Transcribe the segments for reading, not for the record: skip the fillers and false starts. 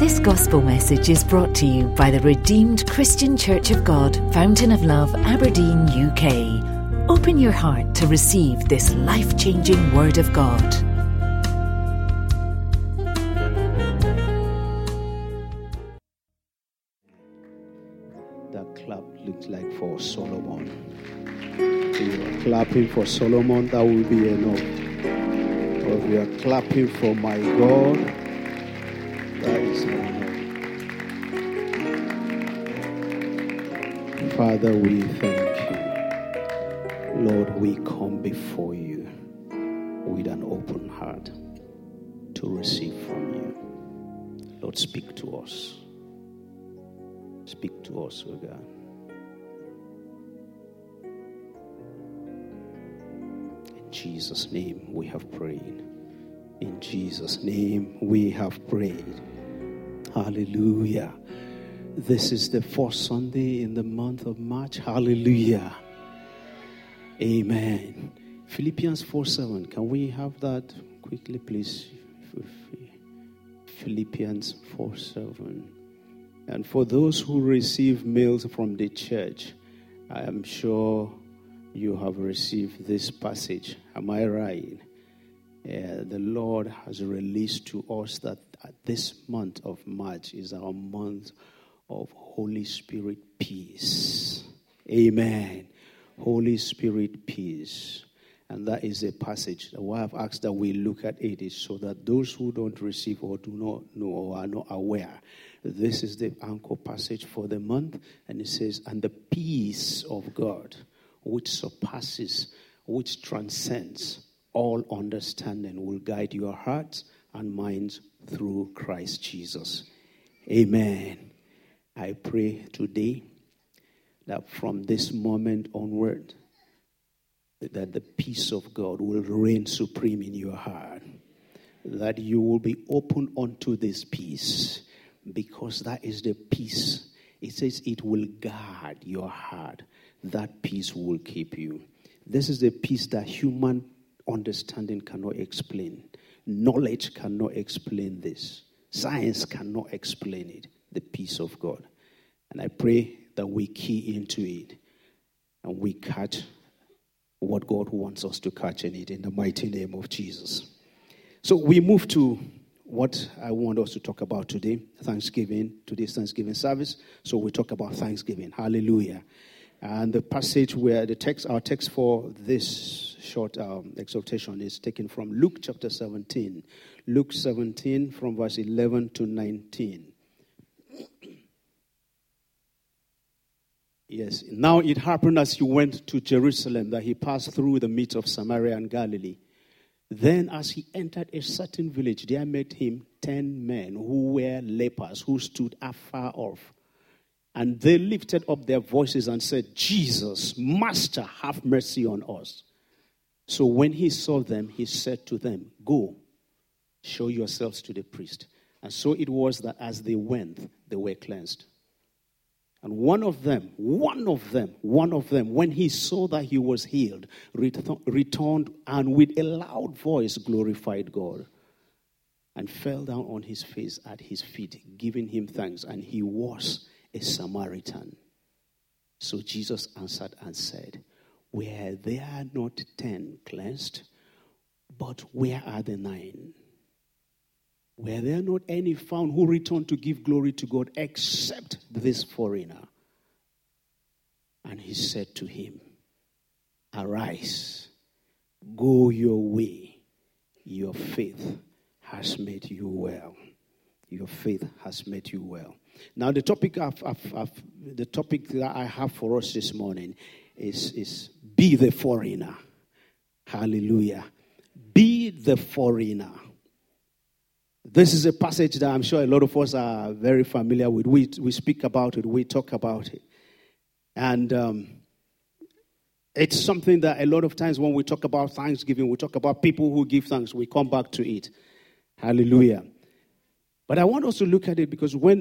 This gospel message is brought to you by the Redeemed Christian Church of God, Fountain of Love, Aberdeen, UK. Open your heart to receive this life-changing Word of God. That clap looked like for Solomon. If you are clapping for Solomon, that will be enough. Or if you are clapping for my God, that is my Lord. Father, we thank you. Lord, we come before you with an open heart to receive from you. Lord, speak to us. Speak to us, O God. In Jesus' name we have prayed. In Jesus' name we have prayed. Hallelujah. This is the fourth Sunday in the month of March. Hallelujah. Amen. Philippians 4:7. Can we have that quickly, please? Philippians 4:7. And for those who receive mails from the church, I am sure you have received this passage. Am I right? The Lord has released to us that this month of March is our month of Holy Spirit peace. Amen. Holy Spirit peace. And that is a passage. Why I've asked that we look at it is so that those who don't receive or do not know or are not aware, this is the anchor passage for the month. And it says, and the peace of God, which surpasses, which transcends all understanding, will guide your hearts and minds through Christ Jesus. Amen. I pray today that from this moment onward, that the peace of God will reign supreme in your heart. That you will be open unto this peace, because that is the peace. It says it will guard your heart. That peace will keep you. This is the peace that human understanding cannot explain. Knowledge cannot explain this. Science cannot explain it. The peace of God. And I pray that we key into it and we catch what God wants us to catch in it, in the mighty name of Jesus. So we move to what I want us to talk about today, Thanksgiving. Today's Thanksgiving service. So we talk about Thanksgiving. Hallelujah. And the passage where our text for this short exhortation is taken from Luke chapter 17. Luke 17 from verse 11 to 19. Yes, now it happened as he went to Jerusalem that he passed through the midst of Samaria and Galilee. Then as he entered a certain village, there met him 10 men who were lepers, who stood afar off. And they lifted up their voices and said, Jesus, Master, have mercy on us. So when he saw them, he said to them, go, show yourselves to the priest. And so it was that as they went, they were cleansed. And one of them, when he saw that he was healed, returned and with a loud voice glorified God. And fell down on his face at his feet, giving him thanks. And he was a Samaritan. So Jesus answered and said, were there not 10 cleansed? But where are the 9? Were there not any found who returned to give glory to God except this foreigner? And he said to him, arise, go your way. Your faith has made you well. Your faith has made you well. Now, the topic that I have for us this morning is be the foreigner. Hallelujah. Be the foreigner. This is a passage that I'm sure a lot of us are very familiar with. We speak about it. We talk about it. And it's something that a lot of times when we talk about Thanksgiving, we talk about people who give thanks. We come back to it. Hallelujah. But I want us to look at it because when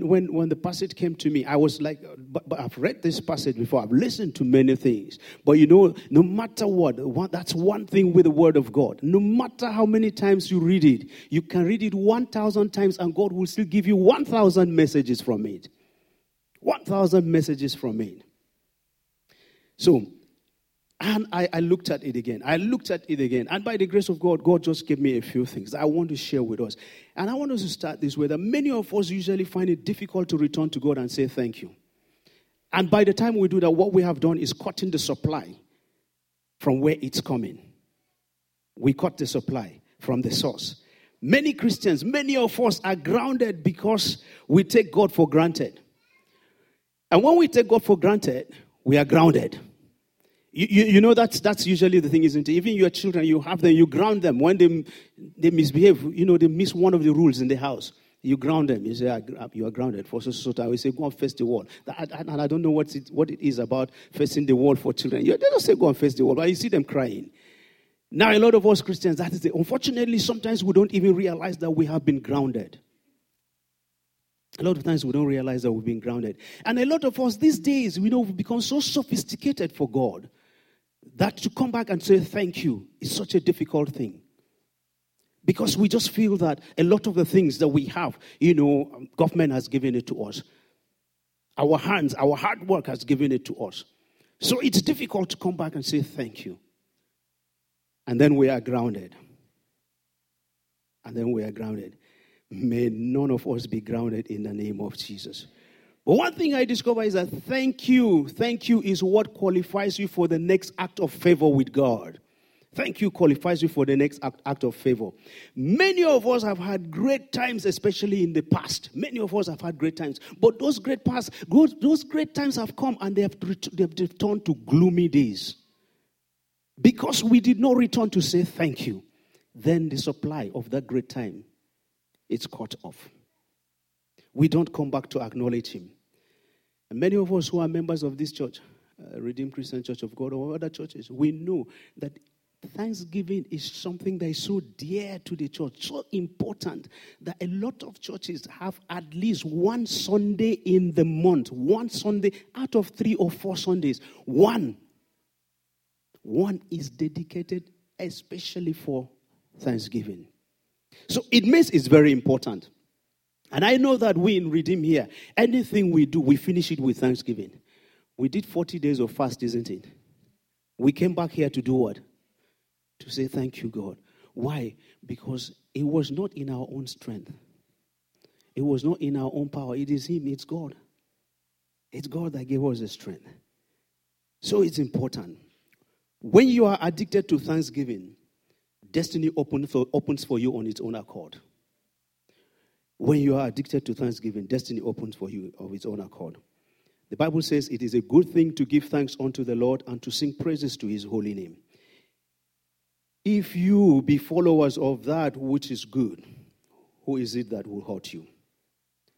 the passage came to me, I was like, but I've read this passage before. I've listened to many things. But you know, no matter what, that's one thing with the Word of God. No matter how many times you read it, you can read it 1,000 times and God will still give you 1,000 messages from it. 1,000 messages from it. So, and I looked at it again. And by the grace of God, God just gave me a few things that I want to share with us. And I want us to start this way, that many of us usually find it difficult to return to God and say thank you. And by the time we do that, what we have done is cutting the supply from where it's coming. We cut the supply from the source. Many Christians, many of us are grounded because we take God for granted. And when we take God for granted, we are grounded. You know, that's usually the thing, isn't it? Even your children, you have them, you ground them. When they misbehave, you know, they miss one of the rules in the house. You ground them. You say, you are grounded for so time. We say, go and face the wall. And I don't know what it is about facing the wall for children. They don't say, go and face the wall, but you see them crying. Now, a lot of us Christians, that is it. Unfortunately, sometimes we don't even realize that we have been grounded. A lot of times we don't realize that we've been grounded. And a lot of us these days, we know we've become so sophisticated for God that to come back and say thank you is such a difficult thing. Because we just feel that a lot of the things that we have, you know, government has given it to us. Our hands, our hard work has given it to us. So it's difficult to come back and say thank you. And then we are grounded. May none of us be grounded in the name of Jesus. But one thing I discover is that thank you is what qualifies you for the next act of favor with God. Thank you qualifies you for the next act of favor. Many of us have had great times, especially in the past. But those great times have come and they have returned to gloomy days. Because we did not return to say thank you. Then the supply of that great time, it's cut off. We don't come back to acknowledge him. And many of us who are members of this church, Redeemed Christian Church of God or other churches, we know that thanksgiving is something that is so dear to the church, so important that a lot of churches have at least one Sunday in the month, one Sunday out of 3 or 4 Sundays. One is dedicated especially for thanksgiving. So it means it's very important. And I know that we in Redeem here, anything we do, we finish it with thanksgiving. We did 40 days of fast, isn't it? We came back here to do what? To say thank you, God. Why? Because it was not in our own strength. It was not in our own power. It is him. It's God. It's God that gave us the strength. So it's important. When you are addicted to thanksgiving, destiny opens for you on its own accord. When you are addicted to thanksgiving, destiny opens for you of its own accord. The Bible says it is a good thing to give thanks unto the Lord and to sing praises to his holy name. If you be followers of that which is good, who is it that will hurt you?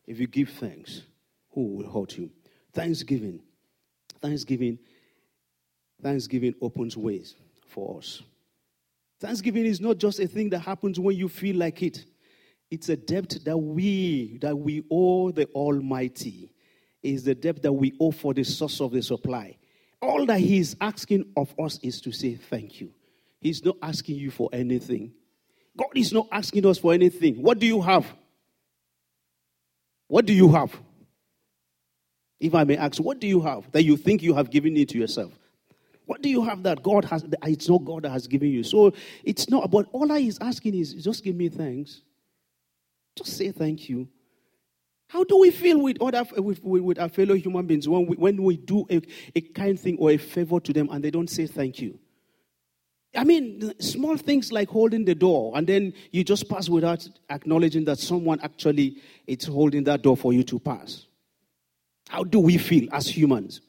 If you give thanks, who will hurt you? Thanksgiving opens ways for us. Thanksgiving is not just a thing that happens when you feel like it. It's a debt that we owe the Almighty. It's the debt that we owe for the source of the supply. All that he is asking of us is to say thank you. He's not asking you for anything. God is not asking us for anything. What do you have? If I may ask, what do you have that you think you have given it to yourself? What do you have that God has? It's not God that has given you. So it's not about, all I is asking is just give me thanks. Just say thank you. How do we feel with our fellow human beings when we do a kind thing or a favor to them and they don't say thank you? I mean, small things like holding the door and then you just pass without acknowledging that someone actually is holding that door for you to pass. How do we feel as humans?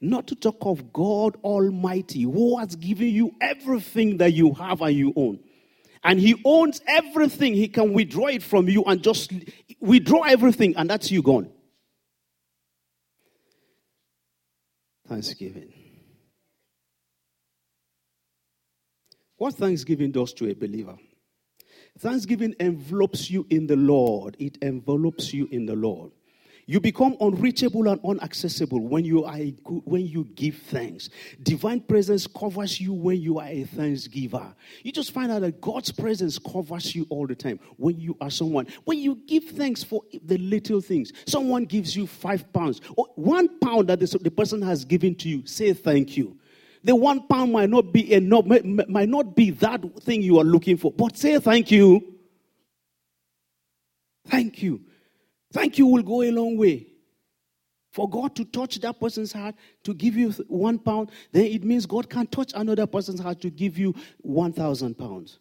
Not to talk of God Almighty, who has given you everything that you have and you own. And he owns everything. He can withdraw it from you and just withdraw everything, and that's you gone. Thanksgiving. What thanksgiving does to a believer? Thanksgiving envelopes you in the Lord. It envelopes you in the Lord. You become unreachable and unaccessible when you give thanks. Divine presence covers you when you are a thanksgiver. You just find out that God's presence covers you all the time when you are someone. When you give thanks for the little things, someone gives you 5 pounds. Or 1 pound that the person has given to you, say thank you. The 1 pound might not be enough, might not be that thing you are looking for, but say thank you. Thank you. Thank you will go a long way. For God to touch that person's heart to give you 1 pound, then it means God can touch another person's heart to give you 1,000 pounds.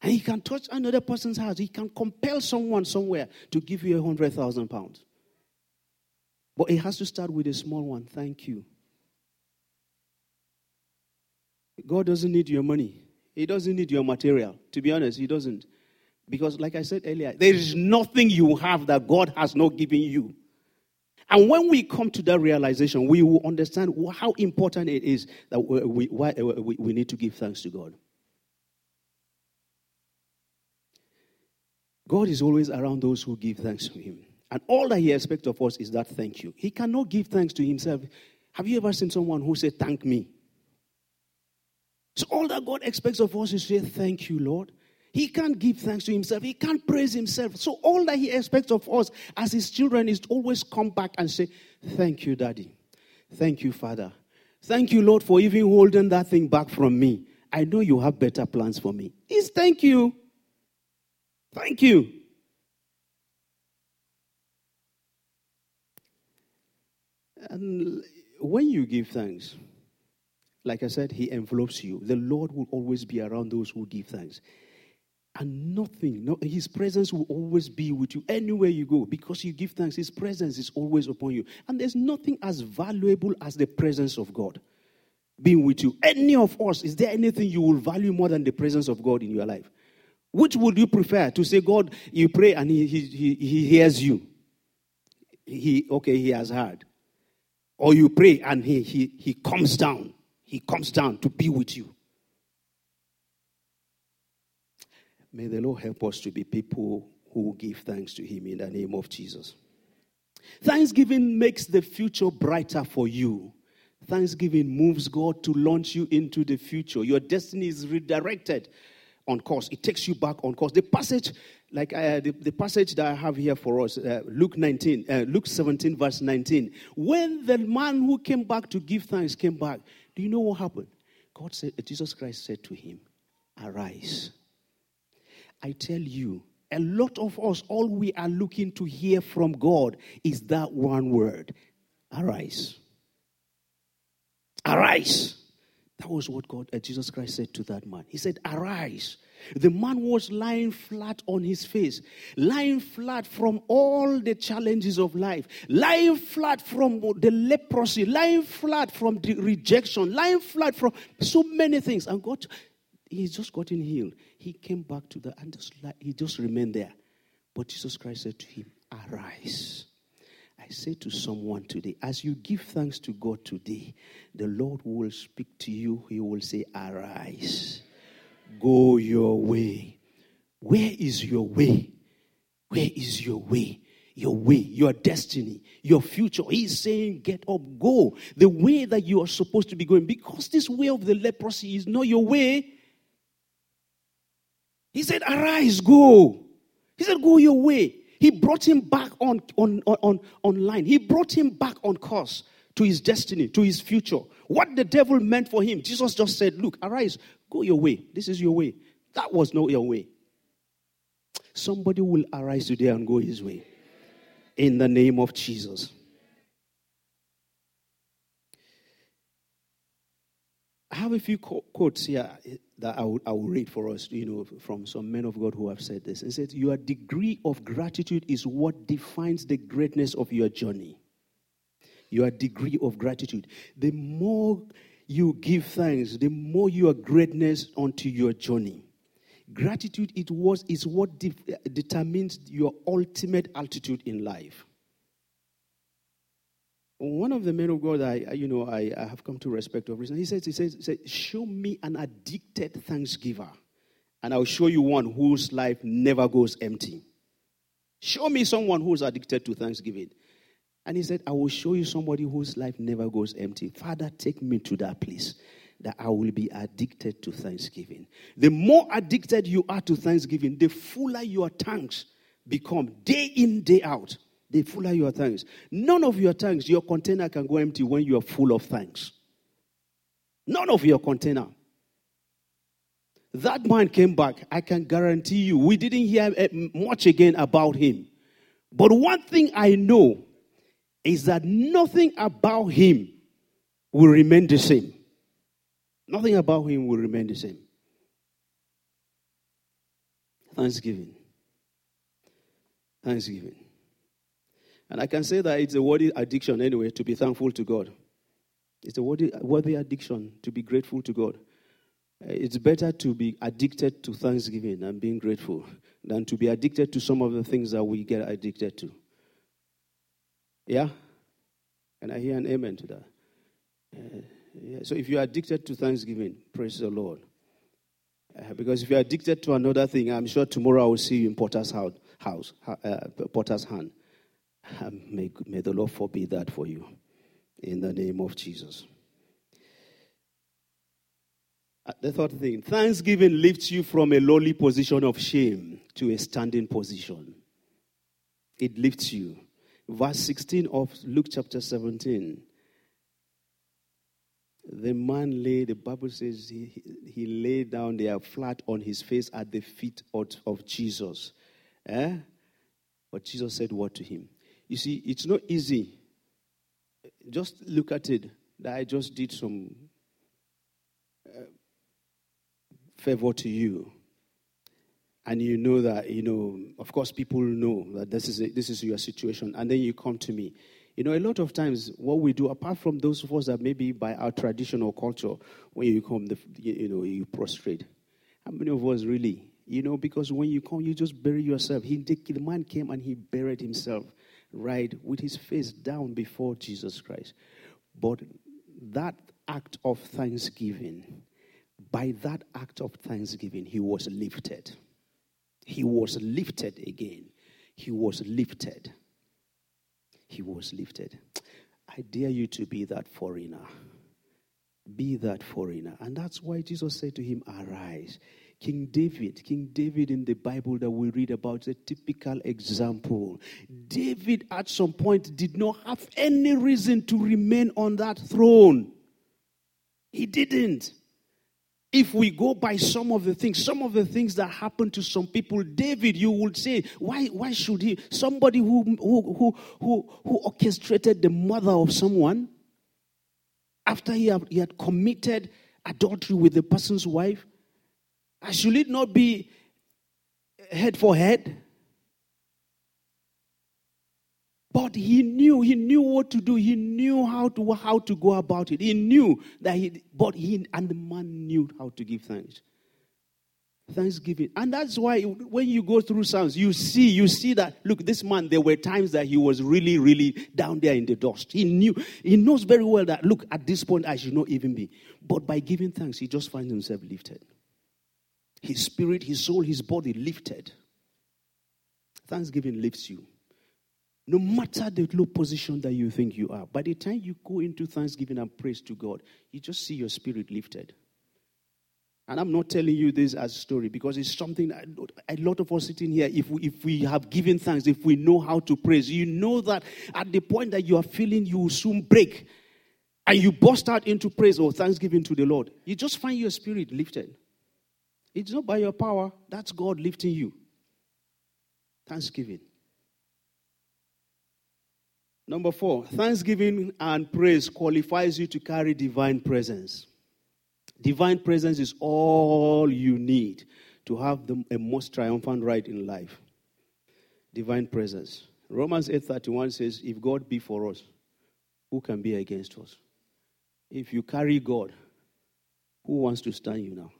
And he can touch another person's heart. He can compel someone somewhere to give you 100,000 pounds. But it has to start with a small one. Thank you. God doesn't need your money. He doesn't need your material. To be honest, he doesn't. Because like I said earlier, there is nothing you have that God has not given you. And when we come to that realization, we will understand how important it is that we need to give thanks to God. God is always around those who give thanks to him. And all that he expects of us is that thank you. He cannot give thanks to himself. Have you ever seen someone who said, thank me? So all that God expects of us is to say, thank you, Lord. He can't give thanks to himself. He can't praise himself. So all that he expects of us as his children is to always come back and say, thank you, Daddy. Thank you, Father. Thank you, Lord, for even holding that thing back from me. I know you have better plans for me. It's thank you. Thank you. And when you give thanks, like I said, he envelopes you. The Lord will always be around those who give thanks. And his presence will always be with you anywhere you go. Because you give thanks, his presence is always upon you. And there's nothing as valuable as the presence of God being with you. Any of us, is there anything you will value more than the presence of God in your life? Which would you prefer? To say, God, you pray and he hears you. He has heard. Or you pray and he comes down. He comes down to be with you. May the Lord help us to be people who give thanks to him in the name of Jesus. Thanksgiving makes the future brighter for you. Thanksgiving moves God to launch you into the future. Your destiny is redirected on course. It takes you back on course. The passage, the passage that I have here for us, Luke 17, verse 19. When the man who came back to give thanks came back, do you know what happened? Jesus Christ said to him, "Arise." I tell you, a lot of us, all we are looking to hear from God is that one word, arise. Arise. That was what Jesus Christ said to that man. He said, arise. The man was lying flat on his face, lying flat from all the challenges of life, lying flat from the leprosy, lying flat from the rejection, lying flat from so many things. And God, he's just gotten healed. He came back to that and he just remained there. But Jesus Christ said to him, arise. I say to someone today, as you give thanks to God today, the Lord will speak to you. He will say, arise. Go your way. Where is your way? Where is your way? Your way, your destiny, your future. He's saying, get up, go. The way that you are supposed to be going. Because this way of the leprosy is not your way. He said, arise, go. He said, go your way. He brought him back on line. He brought him back on course to his destiny, to his future. What the devil meant for him, Jesus just said, look, arise, go your way. This is your way. That was not your way. Somebody will arise today and go his way. In the name of Jesus. I have a few quotes here that I will read for us, from some men of God who have said this. It says, your degree of gratitude is what defines the greatness of your journey. Your degree of gratitude. The more you give thanks, the more your greatness onto your journey. Gratitude is what determines your ultimate altitude in life. One of the men of God I have come to respect of recently, he says, show me an addicted thanksgiver, and I'll show you one whose life never goes empty. Show me someone who's addicted to Thanksgiving. And he said, I will show you somebody whose life never goes empty. Father, take me to that place that I will be addicted to Thanksgiving. The more addicted you are to Thanksgiving, the fuller your tanks become day in, day out. The fuller your tanks. None of your tanks, your container can go empty when you are full of thanks. None of your container. That man came back. I can guarantee you, we didn't hear much again about him. But one thing I know is that nothing about him will remain the same. Nothing about him will remain the same. Thanksgiving. Thanksgiving. And I can say that it's a worthy addiction anyway to be thankful to God. It's a worthy addiction to be grateful to God. It's better to be addicted to Thanksgiving and being grateful than to be addicted to some of the things that we get addicted to. Yeah? And I hear an amen to that. Yeah. So if you're addicted to Thanksgiving, praise the Lord. Because if you're addicted to another thing, I'm sure tomorrow I will see you in Potter's hand. May the Lord forbid that for you. In the name of Jesus. The third thing, Thanksgiving lifts you from a lowly position of shame to a standing position. It lifts you. Verse 16 of Luke chapter 17. The man lay, the Bible says, he lay down there flat on his face at the feet of Jesus. But Jesus said what to him? You see, it's not easy. Just look at it that I just did some favor to you, and you know that, you know, of course people know that this is your situation, and then you come to me. You know, a lot of times what we do, apart from those of us that maybe by our tradition or culture, when you come, you prostrate. How many of us really? You know, because when you come, you just bury yourself. The man came and he buried himself, right, with his face down before Jesus Christ. But that act of thanksgiving, by that act of thanksgiving, he was lifted. He was lifted again. He was lifted. He was lifted. I dare you to be that foreigner. Be that foreigner. And that's why Jesus said to him, arise. King David in the Bible that we read about is a typical example. David at some point did not have any reason to remain on that throne. He didn't. If we go by some of the things that happened to some people, David, you would say, why should he? Somebody who orchestrated the murder of someone after he had committed adultery with the person's wife, should it not be head for head? But he knew what to do. He knew how to go about it. He knew that the man knew how to give thanks. Thanksgiving. And that's why when you go through Psalms, you see that, look, this man, there were times that he was really, really down there in the dust. He knows very well that, look, at this point, I should not even be. But by giving thanks, he just finds himself lifted. His spirit, his soul, his body lifted. Thanksgiving lifts you. No matter the low position that you think you are, by the time you go into thanksgiving and praise to God, you just see your spirit lifted. And I'm not telling you this as a story because it's something that a lot of us sitting here, if we have given thanks, if we know how to praise, you know that at the point that you are feeling you will soon break and you burst out into praise or thanksgiving to the Lord, you just find your spirit lifted. It's not by your power. That's God lifting you. Thanksgiving. Number 4, thanksgiving and praise qualifies you to carry divine presence. Divine presence is all you need to have a most triumphant ride in life. Divine presence. Romans 8:31 says, if God be for us, who can be against us? If you carry God, who wants to stand you now?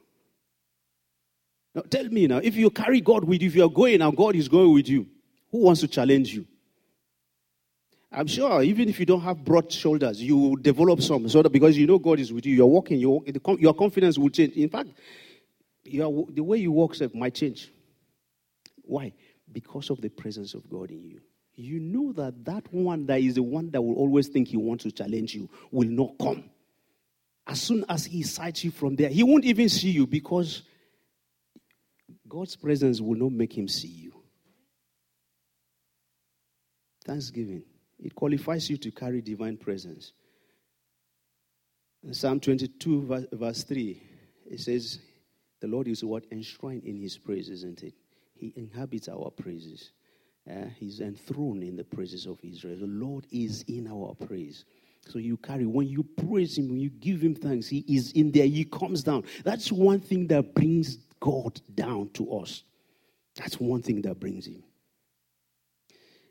Now tell me now, if you carry God with you, if you are going and God is going with you, who wants to challenge you? I'm sure even if you don't have broad shoulders, you will develop some sort of, because you know God is with you. You're walking, your confidence will change. In fact, the way you walk might change. Why? Because of the presence of God in you. You know that one that is the one that will always think he wants to challenge you will not come. As soon as he sights you from there, he won't even see you, because God's presence will not make him see you. Thanksgiving. It qualifies you to carry divine presence. In Psalm 22, verse 3, it says, the Lord is what? Enshrined in his praise, isn't it? He inhabits our praises. He's enthroned in the praises of Israel. The Lord is in our praise. So you carry, when you praise him, when you give him thanks, he is in there, he comes down. That's one thing that brings God down to us. That's one thing that brings him.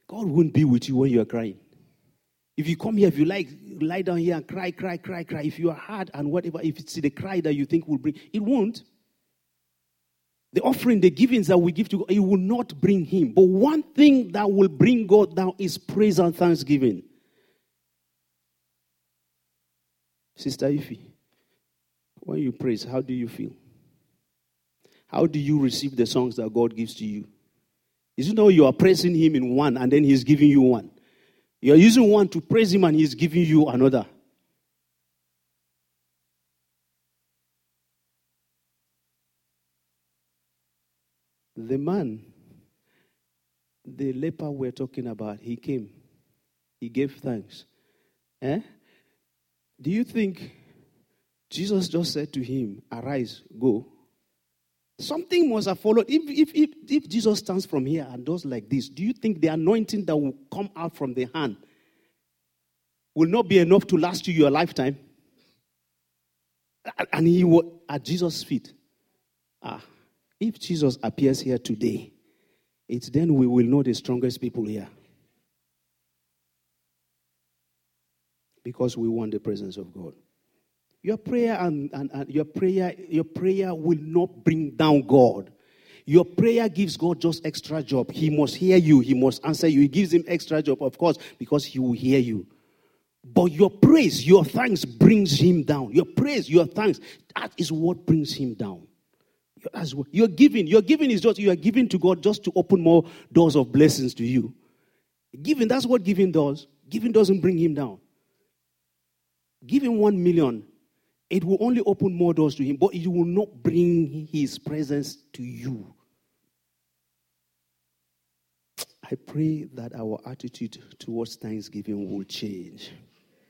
God won't be with you when you are crying. If you come here, if you like, lie down here and cry. If you are hard and whatever, if it's the cry that you think will bring, it won't. The offering, the givings that we give to God, it will not bring him. But one thing that will bring God down is praise and thanksgiving. Sister Ify, when you praise, how do you feel? How do you receive the songs that God gives to you? Isn't it you are praising him in one and then he's giving you one? You are using one to praise him and he's giving you another. The man, the leper we're talking about, he came. He gave thanks. Do you think Jesus just said to him, arise, go? Something must have followed. If Jesus stands from here and does like this, do you think the anointing that will come out from the hand will not be enough to last you your lifetime? And he was at Jesus' feet. If Jesus appears here today, it's then we will know the strongest people here. Because we want the presence of God. Your prayer and your prayer will not bring down God. Your prayer gives God just extra job. He must hear you. He must answer you. He gives him extra job, of course, because he will hear you. But your praise, your thanks brings him down. Your praise, your thanks, that is what brings him down. You are giving to God just to open more doors of blessings to you. Giving, that's what giving does. Giving doesn't bring him down. Giving 1 million, it will only open more doors to him, but it will not bring his presence to you. I pray that our attitude towards thanksgiving will change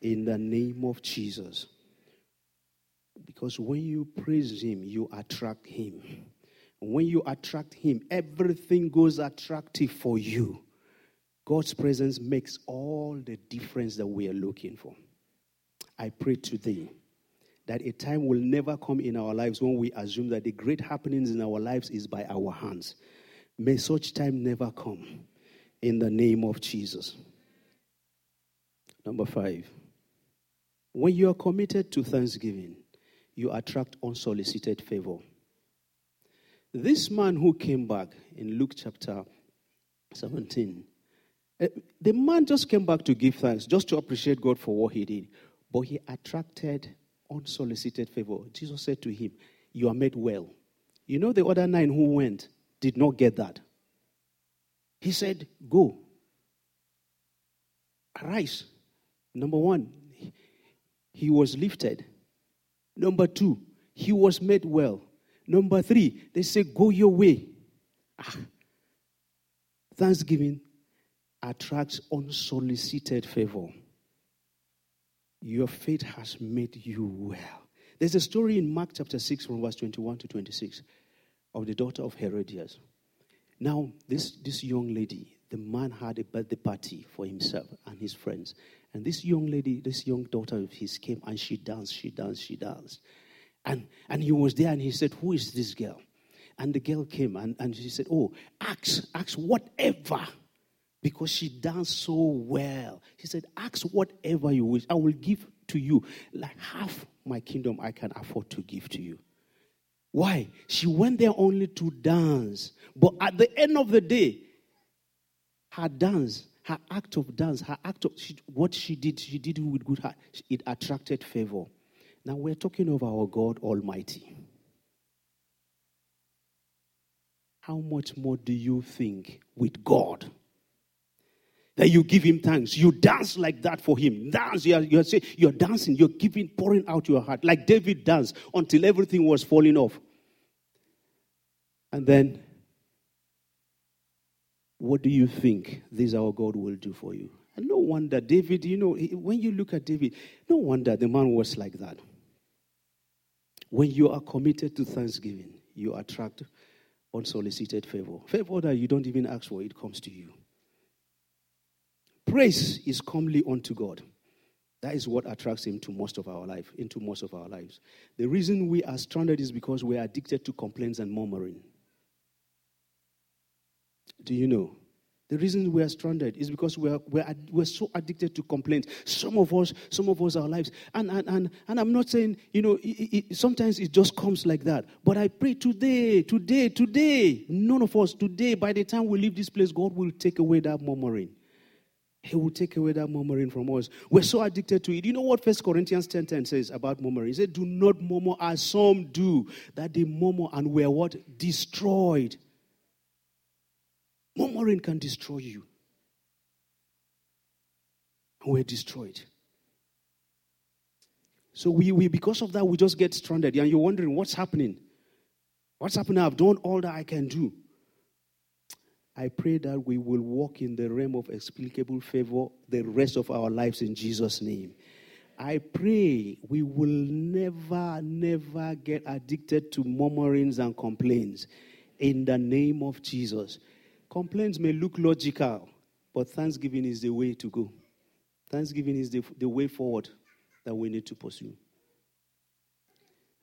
in the name of Jesus. Because when you praise him, you attract him. When you attract him, everything goes attractive for you. God's presence makes all the difference that we are looking for. I pray today that a time will never come in our lives when we assume that the great happenings in our lives is by our hands. May such time never come in the name of Jesus. Number 5. When you are committed to thanksgiving, you attract unsolicited favor. This man who came back in Luke chapter 17, the man just came back to give thanks, just to appreciate God for what he did. But he attracted unsolicited favor. Jesus said to him, you are made well. You know the other 9 who went did not get that. He said, go. Arise. Number 1, he was lifted. Number 2, he was made well. Number 3, they say, go your way. Thanksgiving attracts unsolicited favor. Your faith has made you well. There's a story in Mark chapter 6 from verse 21 to 26 of the daughter of Herodias. Now, this young lady, the man had a birthday party for himself and his friends. And this young lady, this young daughter of his came and she danced. And he was there and he said, who is this girl? And the girl came and she said, oh, ask whatever. Because she danced so well. She said, ask whatever you wish. I will give to you. Like half my kingdom I can afford to give to you. Why? She went there only to dance. But at the end of the day, her dance, her act of dance, what she did it with good heart. It attracted favor. Now we're talking of our God Almighty. how much more do you think with God? That you give him thanks. You dance like that for him. Dance. You're dancing. You're giving, pouring out your heart. Like David danced until everything was falling off. And then, what do you think this our God will do for you? And no wonder David, when you look at David, no wonder the man was like that. When you are committed to thanksgiving, you attract unsolicited favor. Favor that you don't even ask for, it comes to you. Praise is comely unto God. That is what attracts him to most of our life, into most of our lives. The reason we are stranded is because we are addicted to complaints and murmuring. Do you know? The reason we are stranded is because we're so addicted to complaints. Some of us, our lives. And I'm not saying, sometimes it just comes like that. But I pray today, none of us today, by the time we leave this place, God will take away that murmuring. He will take away that murmuring from us. We're so addicted to it. You know what 1 Corinthians 10:10 says about murmuring? He said, do not murmur as some do, that they murmur and were what? Destroyed. Murmuring can destroy you. And we're destroyed. So we because of that, we just get stranded. And you're wondering, what's happening? What's happening? I've done all that I can do. I pray that we will walk in the realm of explicable favor the rest of our lives in Jesus' name. I pray we will never, never get addicted to murmurings and complaints in the name of Jesus. Complaints may look logical, but thanksgiving is the way to go. Thanksgiving is the way forward that we need to pursue.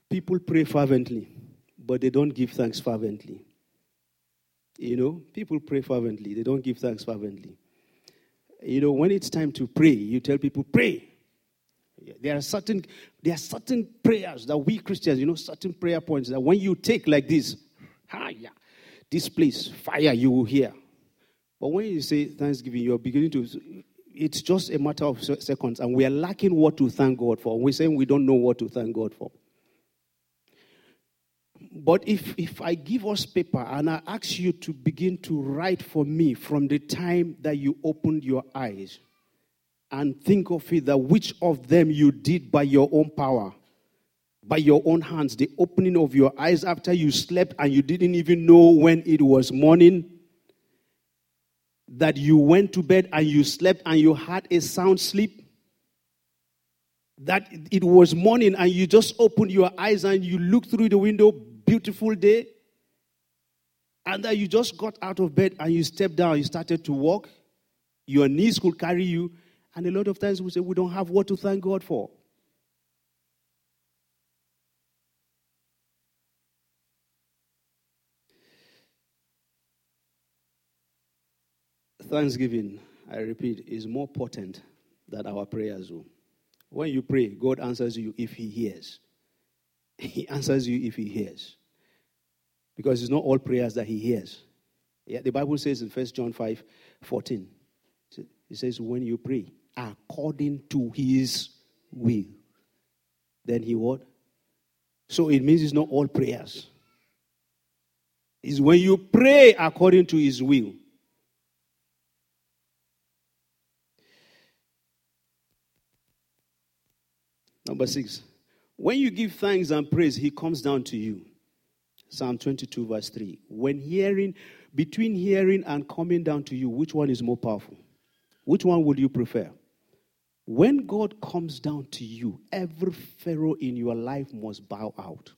People pray fervently, but they don't give thanks fervently. People pray fervently. They don't give thanks fervently. When it's time to pray, you tell people, pray. There are certain prayers that we Christians, certain prayer points that when you take like this, this place, fire, you will hear. But when you say thanksgiving, you're beginning to, it's just a matter of seconds, and we are lacking what to thank God for. We're saying we don't know what to thank God for. But if I give us paper and I ask you to begin to write for me from the time that you opened your eyes and think of it, that which of them you did by your own power, by your own hands, the opening of your eyes after you slept and you didn't even know when it was morning, that you went to bed and you slept and you had a sound sleep, that it was morning and you just opened your eyes and you looked through the window, beautiful day, and that you just got out of bed and you stepped down, you started to walk, your knees could carry you, and a lot of times we say we don't have what to thank God for. Thanksgiving, I repeat, is more potent than our prayers. When you pray, God answers you if he hears. He answers you if he hears. Because it's not all prayers that he hears. Yeah, the Bible says in 1 John 5:14, it says, when you pray according to his will, then he what? So it means it's not all prayers. It's when you pray according to his will. Number 6, when you give thanks and praise, he comes down to you. Psalm 22 verse 3. Between hearing and coming down to you, which one is more powerful? Which one would you prefer? When God comes down to you, every Pharaoh in your life must bow out.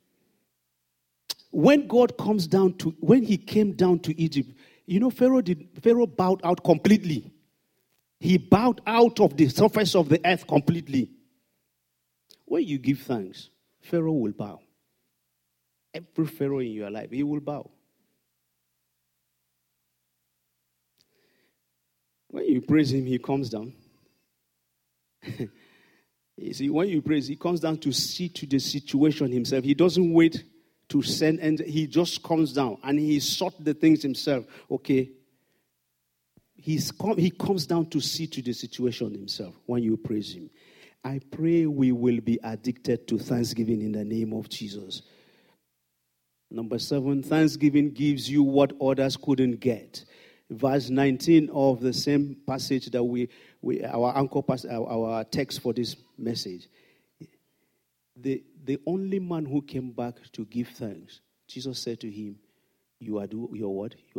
When God comes down to, when he came down to Egypt, Pharaoh bowed out completely. He bowed out of the surface of the earth completely. When you give thanks, Pharaoh will bow. Every Pharaoh in your life, he will bow. When you praise him, he comes down. You see, when you praise, he comes down to see to the situation himself. He doesn't wait to send, and he just comes down and he sought the things himself. Okay. He comes down to see to the situation himself when you praise him. I pray we will be addicted to thanksgiving in the name of Jesus. Number 7, thanksgiving gives you what others couldn't get. Verse 19 of the same passage that our anchor passage, our text for this message. The only man who came back to give thanks, Jesus said to him, You are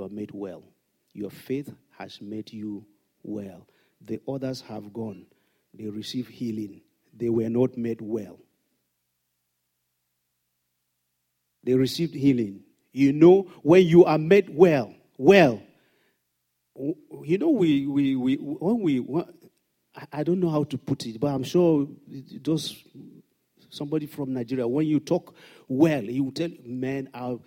made well. Your faith has made you well. The others have gone. They receive healing. They were not made well. They received healing. You know, when you are made well. You know, when we I don't know how to put it, but I'm sure those somebody from Nigeria, when you talk well, he will tell men how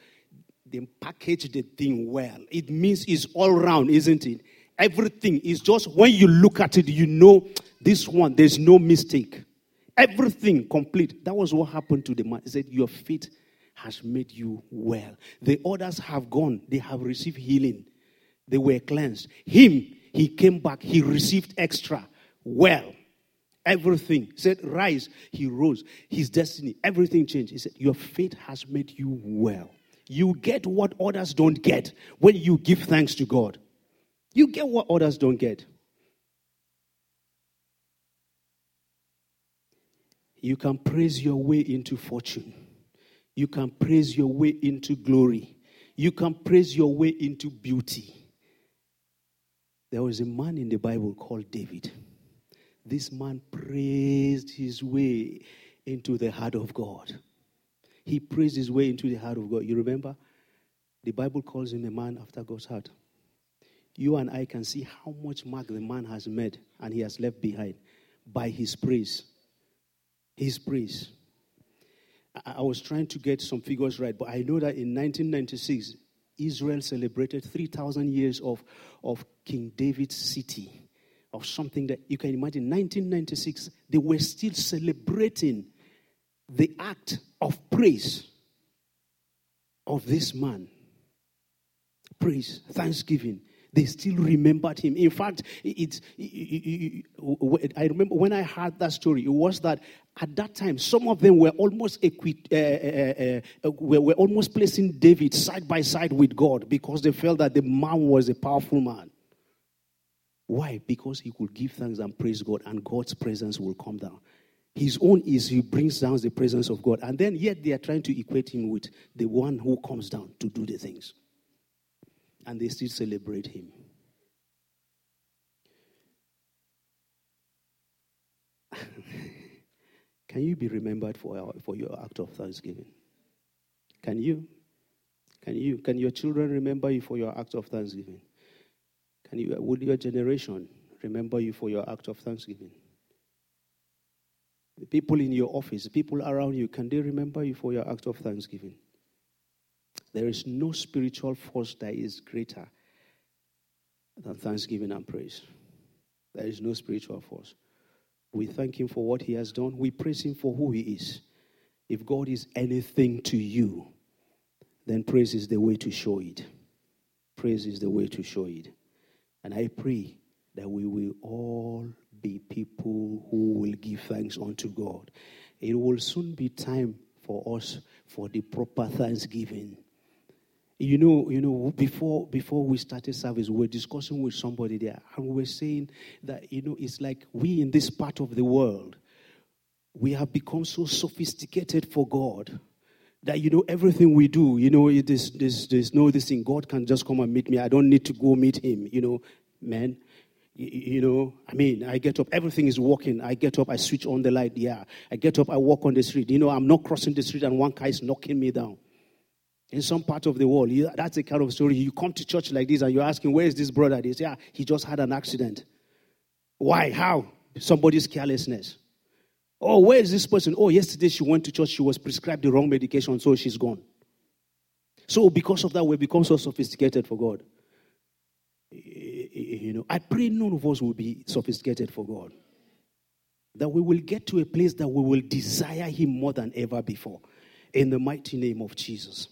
they package the thing well. It means it's all round, isn't it? Everything is just, when you look at it, you know this one, there's no mistake. Everything complete. That was what happened to the man. He said, your faith has made you well. The others have gone. They have received healing. They were cleansed. Him, he came back. He received extra. Well, everything. He said, rise. He rose. His destiny, everything changed. He said, your faith has made you well. You get what others don't get when you give thanks to God. You get what others don't get. You can praise your way into fortune. You can praise your way into glory. You can praise your way into beauty. There was a man in the Bible called David. This man praised his way into the heart of God. He praised his way into the heart of God. You remember? The Bible calls him a man after God's heart. You and I can see how much mark the man has made and he has left behind by his praise. His praise. I was trying to get some figures right, but I know that in 1996, Israel celebrated 3,000 years of King David's city, of something that you can imagine. 1996, they were still celebrating the act of praise of this man. Praise, thanksgiving. They still remembered him. In fact, I remember when I heard that story, it was that at that time, some of them were almost placing David side by side with God because they felt that the man was a powerful man. Why? Because he could give thanks and praise God, and God's presence will come down. His own is he brings down the presence of God. And then yet they are trying to equate him with the one who comes down to do the things. And they still celebrate him. Can you be remembered for your act of thanksgiving? Can you? Can your children remember you for your act of thanksgiving? Will your generation remember you for your act of thanksgiving? The people in your office, the people around you, can they remember you for your act of thanksgiving? There is no spiritual force that is greater than thanksgiving and praise. There is no spiritual force. We thank him for what he has done. We praise him for who he is. If God is anything to you, then praise is the way to show it. Praise is the way to show it. And I pray that we will all be people who will give thanks unto God. It will soon be time for us for the proper thanksgiving. You know, before we started service, we were discussing with somebody there, and we were saying that, you know, it's like we in this part of the world, we have become so sophisticated for God that, you know, everything we do, you know, there's no this thing. God can just come and meet me. I don't need to go meet him. You know, man. You know, I mean, I get up, everything is working. I get up, I switch on the light, yeah. I get up, I walk on the street. You know, I'm not crossing the street and one car is knocking me down. In some part of the world, that's the kind of story. You come to church like this and you're asking, where is this brother? They say, yeah, he just had an accident. Why? How? Somebody's carelessness. Oh, where is this person? Oh, yesterday she went to church, she was prescribed the wrong medication, so she's gone. So because of that, we become so sophisticated for God. You know, I pray none of us will be sophisticated for God. That we will get to a place that we will desire him more than ever before. In the mighty name of Jesus.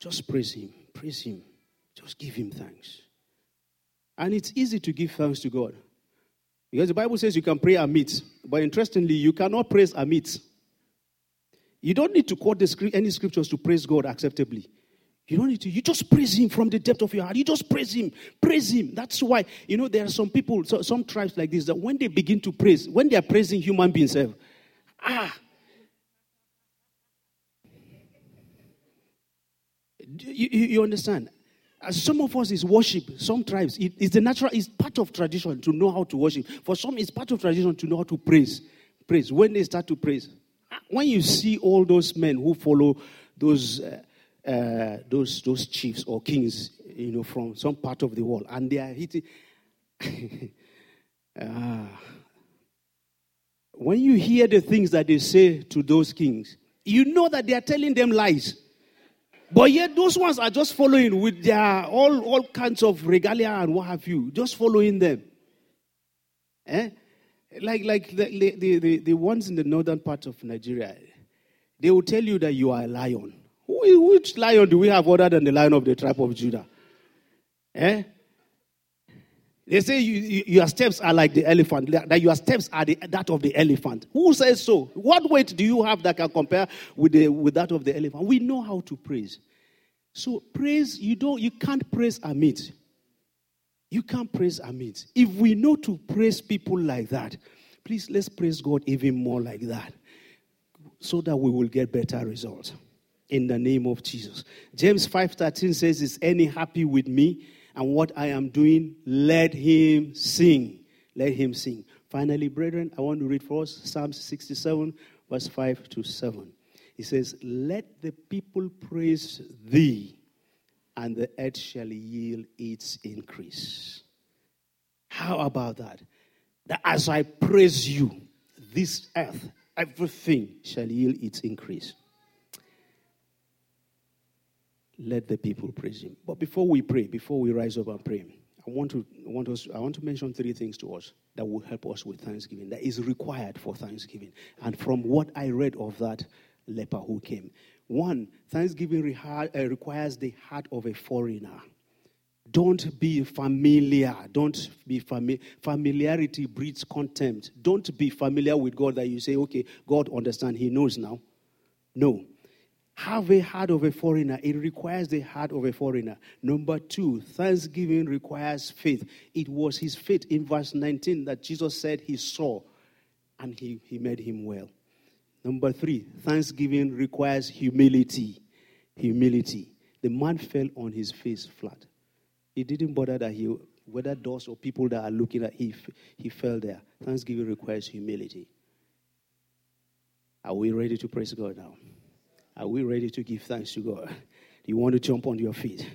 Just praise him. Praise him. Just give him thanks. And it's easy to give thanks to God. Because the Bible says you can pray amidst. But interestingly, you cannot praise amidst. You don't need to quote any scriptures to praise God acceptably. You don't need to. You just praise him from the depth of your heart. You just praise him. Praise him. That's why, you know, there are some people, some tribes like this, that when they begin to praise, when they are praising human beings, You understand? As some of us is worship. Some tribes, it's the natural. It's part of tradition to know how to worship. For some, it's part of tradition to know how to praise. Praise. When they start to praise, when you see all those men who follow those chiefs or kings, you know, from some part of the world, and they are hitting. When you hear the things that they say to those kings, you know that they are telling them lies. But yet those ones are just following with their all kinds of regalia and what have you, just following them. Like the ones in the northern part of Nigeria, they will tell you that you are a lion. Which lion do we have other than the lion of the tribe of Judah? They say your steps are like the elephant, that your steps are that of the elephant. Who says so? What weight do you have that can compare with that of the elephant? We know how to praise. So praise, you can't praise amid. You can't praise amid. If we know to praise people like that, please let's praise God even more like that, so that we will get better results. In the name of Jesus. James 5:13 says, is any happy with me? And what I am doing, let him sing. Let him sing. Finally, brethren, I want to read for us Psalms 67, verse 5 to 7. It says, let the people praise thee, and the earth shall yield its increase. How about that? That as I praise you, this earth, everything shall yield its increase. Let the people praise him. But before we pray, before we rise up and pray, I want to mention three things to us that will help us with thanksgiving, that is required for thanksgiving. And from what I read of that leper who came, one, thanksgiving requires the heart of a foreigner. Don't be familiar. Familiarity breeds contempt. Don't be familiar with God that you say, okay, God understands, he knows now. No. Have a heart of a foreigner. It requires the heart of a foreigner. Number two, thanksgiving requires faith. It was his faith in verse 19 that Jesus said he saw, and he made him well. Number three, thanksgiving requires humility. Humility. The man fell on his face flat. He didn't bother that whether doors or people that are looking at him, he fell there. Thanksgiving requires humility. Are we ready to praise God now? Are we ready to give thanks to God? Do you want to jump on your feet?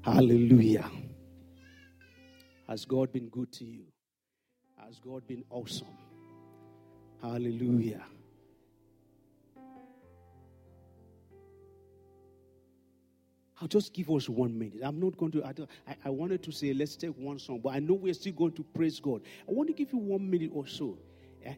Hallelujah. Has God been good to you? Has God been awesome? Hallelujah. I'll just give us 1 minute. I'm not going to... I wanted to say, let's take one song, but I know we're still going to praise God. I want to give you 1 minute or so.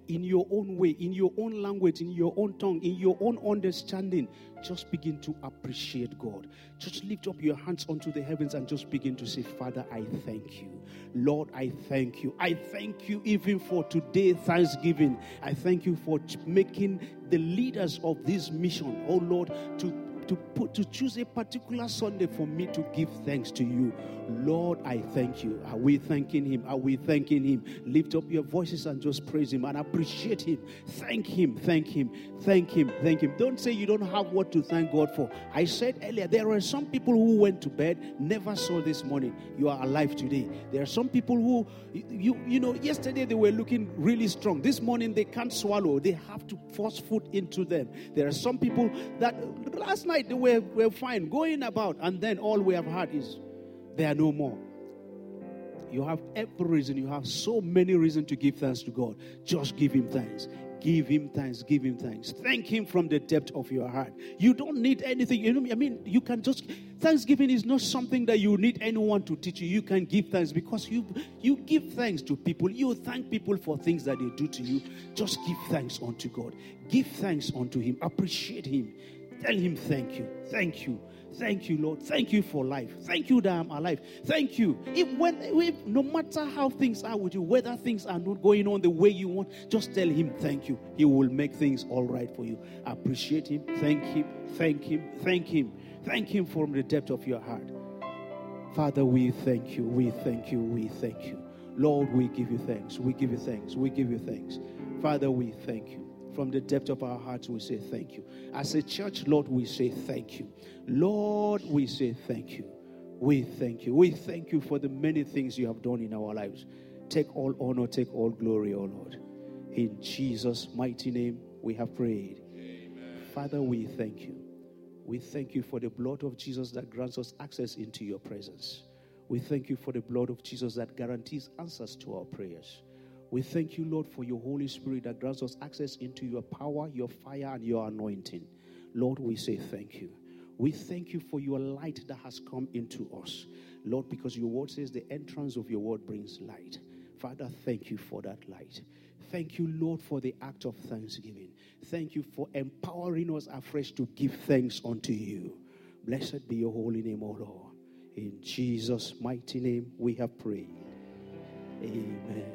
In your own way, in your own language, in your own tongue, in your own understanding, just begin to appreciate God. Just lift up your hands unto the heavens and just begin to say, Father, I thank you. Lord, I thank you. I thank you even for today, Thanksgiving. I thank you for making the leaders of this mission, oh Lord, to choose a particular Sunday for me to give thanks to you. Lord, I thank you. Are we thanking him? Are we thanking him? Lift up your voices and just praise him and appreciate him. Thank him, thank him, thank him, thank him. Don't say you don't have what to thank God for. I said earlier, there are some people who went to bed, never saw this morning. You are alive today. There are some people who, you know, yesterday they were looking really strong. This morning they can't swallow. They have to force food into them. There are some people that last night they were fine going about, and then all we have had is they are no more. You have every reason, you have so many reasons to give thanks to God. Just give him thanks. Give him thanks. Give him thanks. Thank him from the depth of your heart. You don't need anything. You know, I mean, you can just... Thanksgiving is not something that you need anyone to teach you. You can give thanks because you give thanks to people. You thank people for things that they do to you. Just give thanks unto God. Give thanks unto him. Appreciate him. Tell him thank you, thank you, Thank you, Lord. Thank you for life. Thank you that I'm alive. Thank you. If no matter how things are with you, whether things are not going on the way you want, just tell him thank you. He will make things all right for you. Appreciate him. Thank him. Thank him. Thank him. Thank him from the depth of your heart. Father, we thank you. We thank you. We thank you. Lord, we give you thanks. We give you thanks. We give you thanks. Father, we thank you. From the depth of our hearts, we say thank you. As a church, Lord, we say thank you. Lord, we say thank you. We thank you. We thank you for the many things you have done in our lives. Take all honor, take all glory, O Lord. In Jesus' mighty name, we have prayed. Amen. Father, we thank you. We thank you for the blood of Jesus that grants us access into your presence. We thank you for the blood of Jesus that guarantees answers to our prayers. We thank you, Lord, for your Holy Spirit that grants us access into your power, your fire, and your anointing. Lord, we say thank you. We thank you for your light that has come into us. Lord, because your word says the entrance of your word brings light. Father, thank you for that light. Thank you, Lord, for the act of thanksgiving. Thank you for empowering us afresh to give thanks unto you. Blessed be your holy name, O Lord. In Jesus' mighty name, we have prayed. Amen.